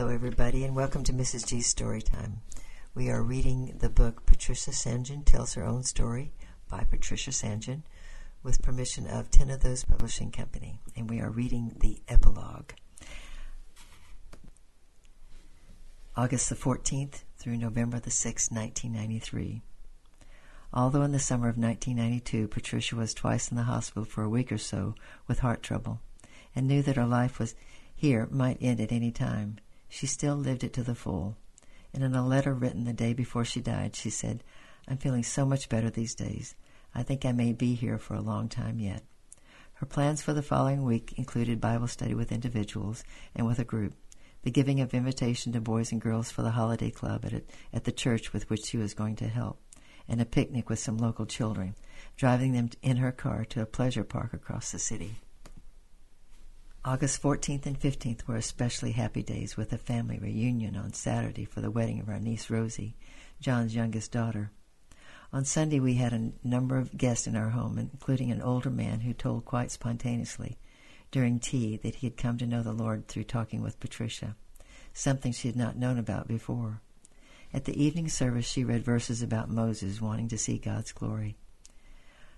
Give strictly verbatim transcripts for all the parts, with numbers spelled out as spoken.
Hello, everybody, and welcome to Missus G's Storytime. We are reading the book Patricia Saint John Tells Her Own Story by Patricia Saint John, with permission of Ten of Those Publishing Company, and we are reading the epilogue. August the fourteenth through November the sixth, nineteen ninety-three. Although in the summer of nineteen ninety-two, Patricia was twice in the hospital for a week or so with heart trouble, and knew that her life was here might end at any time, she still lived it to the full. And in a letter written the day before she died, she said, "I'm feeling so much better these days. I think I may be here for a long time yet." Her plans for the following week included Bible study with individuals and with a group, the giving of invitation to boys and girls for the holiday club at, a, at the church with which she was going to help, and a picnic with some local children, driving them in her car to a pleasure park across the city. August fourteenth and fifteenth were especially happy days, with a family reunion on Saturday for the wedding of our niece Rosie, John's youngest daughter. On Sunday we had a number of guests in our home, including an older man who told quite spontaneously during tea that he had come to know the Lord through talking with Patricia, something she had not known about before. At the evening service she read verses about Moses wanting to see God's glory.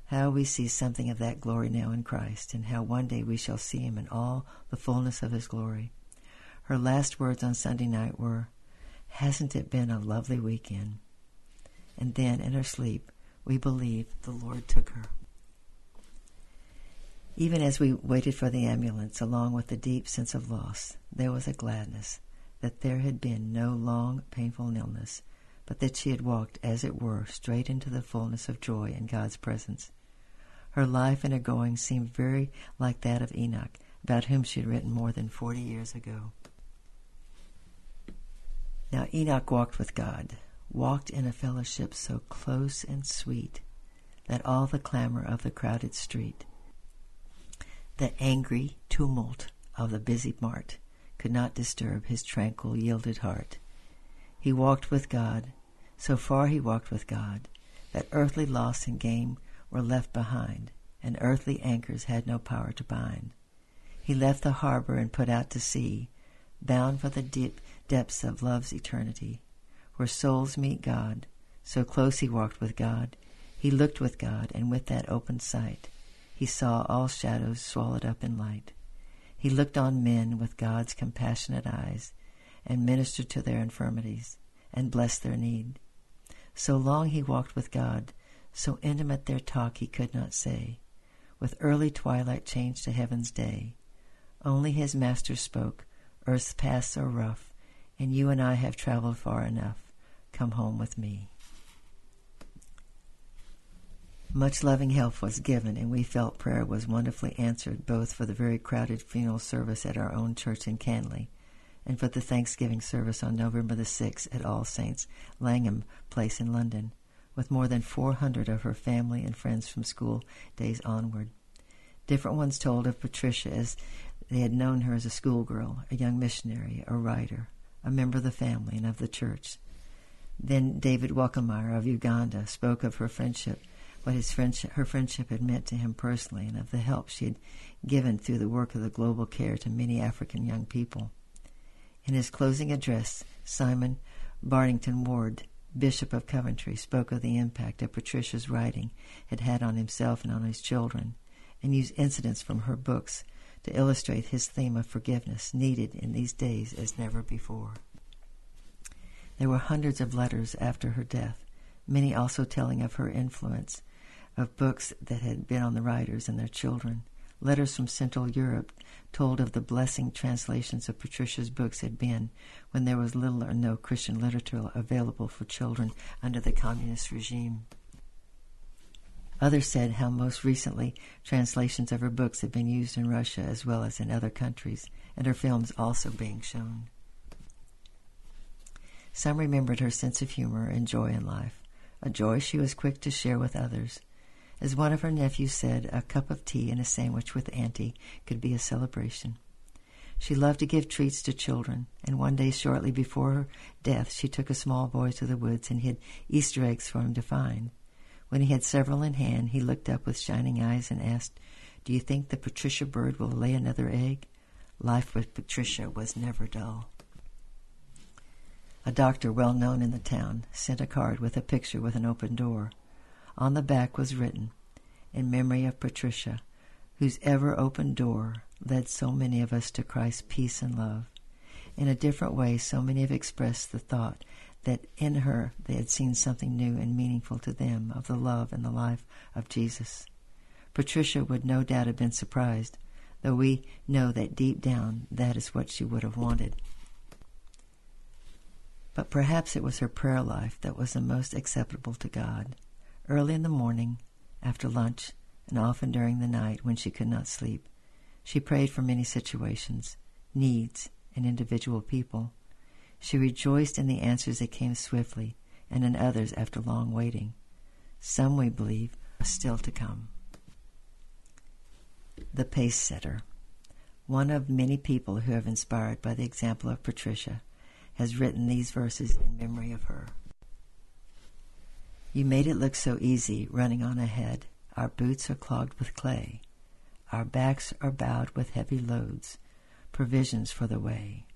How we see something of that glory now in Christ, and how one day we shall see him in all the fullness of his glory. Her last words on Sunday night were, "Hasn't it been a lovely weekend?" And then, in her sleep, we believe the Lord took her. Even as we waited for the ambulance, along with the deep sense of loss, there was a gladness that there had been no long, painful illness, but that she had walked, as it were, straight into the fullness of joy in God's presence. Her life and her going seemed very like that of Enoch, about whom she had written more than forty years ago. Now Enoch walked with God, walked in a fellowship so close and sweet that all the clamor of the crowded street, the angry tumult of the busy mart, could not disturb his tranquil, yielded heart. He walked with God, so far he walked with God, that earthly loss and gain were left behind, and earthly anchors had no power to bind. He left the harbor and put out to sea, bound for the deep depths of love's eternity, where souls meet God. So close he walked with God, he looked with God, and with that open sight he saw all shadows swallowed up in light. He looked on men with God's compassionate eyes, and ministered to their infirmities, and blessed their need. So long he walked with God, so intimate their talk he could not say. With early twilight changed to heaven's day, only his master spoke, "Earth's paths are rough, and you and I have traveled far enough. Come home with me." Much loving help was given, and we felt prayer was wonderfully answered, both for the very crowded funeral service at our own church in Canley, and for the Thanksgiving service on November the sixth at All Saints Langham Place in London, with more than four hundred of her family and friends from school days onward. Different ones told of Patricia as they had known her as a schoolgirl, a young missionary, a writer, a member of the family and of the church. Then David Wakemeyer of Uganda spoke of her friendship, what his friendship, her friendship had meant to him personally, and of the help she had given through the work of the Global Care to many African young people. In his closing address, Simon Barnington Ward, Bishop of Coventry, spoke of the impact that Patricia's writing had had on himself and on his children, and used incidents from her books to illustrate his theme of forgiveness, needed in these days as never before. There were hundreds of letters after her death, many also telling of her influence, of books that had been on the writers and their children. Letters from Central Europe told of the blessing translations of Patricia's books had been when there was little or no Christian literature available for children under the communist regime. Others said how most recently translations of her books had been used in Russia as well as in other countries, and her films also being shown. Some remembered her sense of humor and joy in life, a joy she was quick to share with others. As one of her nephews said, a cup of tea and a sandwich with Auntie could be a celebration. She loved to give treats to children, and one day shortly before her death she took a small boy to the woods and hid Easter eggs for him to find. When he had several in hand, he looked up with shining eyes and asked, "Do you think the Patricia bird will lay another egg?" Life with Patricia was never dull. A doctor well known in the town sent a card with a picture with an open door. On the back was written, "In memory of Patricia, whose ever-open door led so many of us to Christ's peace and love." In a different way, so many have expressed the thought that in her they had seen something new and meaningful to them of the love and the life of Jesus. Patricia would no doubt have been surprised, though we know that deep down that is what she would have wanted. But perhaps it was her prayer life that was the most acceptable to God. Early in the morning, after lunch, and often during the night when she could not sleep, she prayed for many situations, needs, and individual people. She rejoiced in the answers that came swiftly, and in others after long waiting. Some, we believe, are still to come. The Pace Setter, one of many people who have inspired by the example of Patricia, has written these verses in memory of her. "You made it look so easy running on ahead. Our boots are clogged with clay. Our backs are bowed with heavy loads, provisions for the way.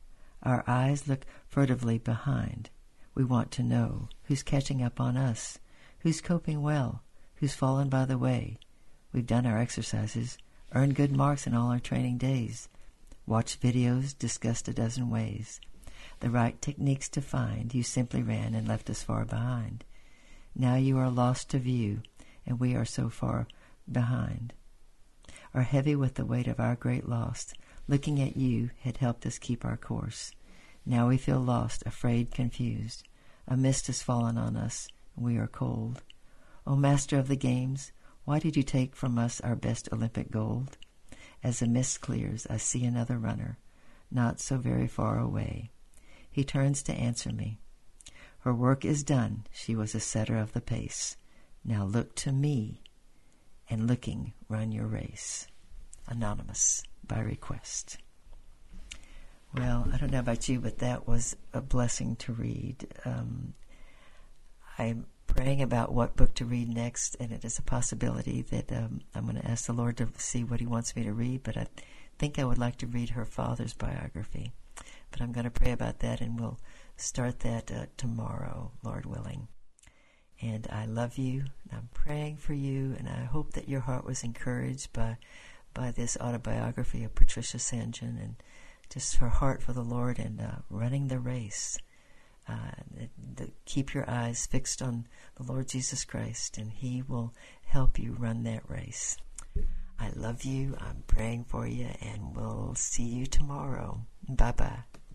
Our eyes look furtively behind. We want to know who's catching up on us, who's coping well, who's fallen by the way. We've done our exercises, earned good marks in all our training days, watched videos, discussed a dozen ways, the right techniques to find. You simply ran and left us far behind. Now you are lost to view, and we are so far behind. Are heavy with the weight of our great loss. Looking at you had helped us keep our course. Now we feel lost, afraid, confused. A mist has fallen on us, and we are cold. O Master of the Games, why did you take from us our best Olympic gold? As the mist clears, I see another runner, not so very far away. He turns to answer me. Her work is done. She was a setter of the pace. Now look to me, and looking, run your race." Anonymous, by request. Well, I don't know about you, but that was a blessing to read. Um, I'm praying about what book to read next, and it is a possibility that um, I'm going to ask the Lord to see what He wants me to read, but I think I would like to read her father's biography. But I'm going to pray about that, and we'll start that uh, tomorrow, Lord willing. And I love you, and I'm praying for you, and I hope that your heart was encouraged by by this autobiography of Patricia Saint John, and just her heart for the Lord and uh, running the race. Uh, the, the, keep your eyes fixed on the Lord Jesus Christ, and He will help you run that race. I love you. I'm praying for you, and we'll see you tomorrow. Bye-bye.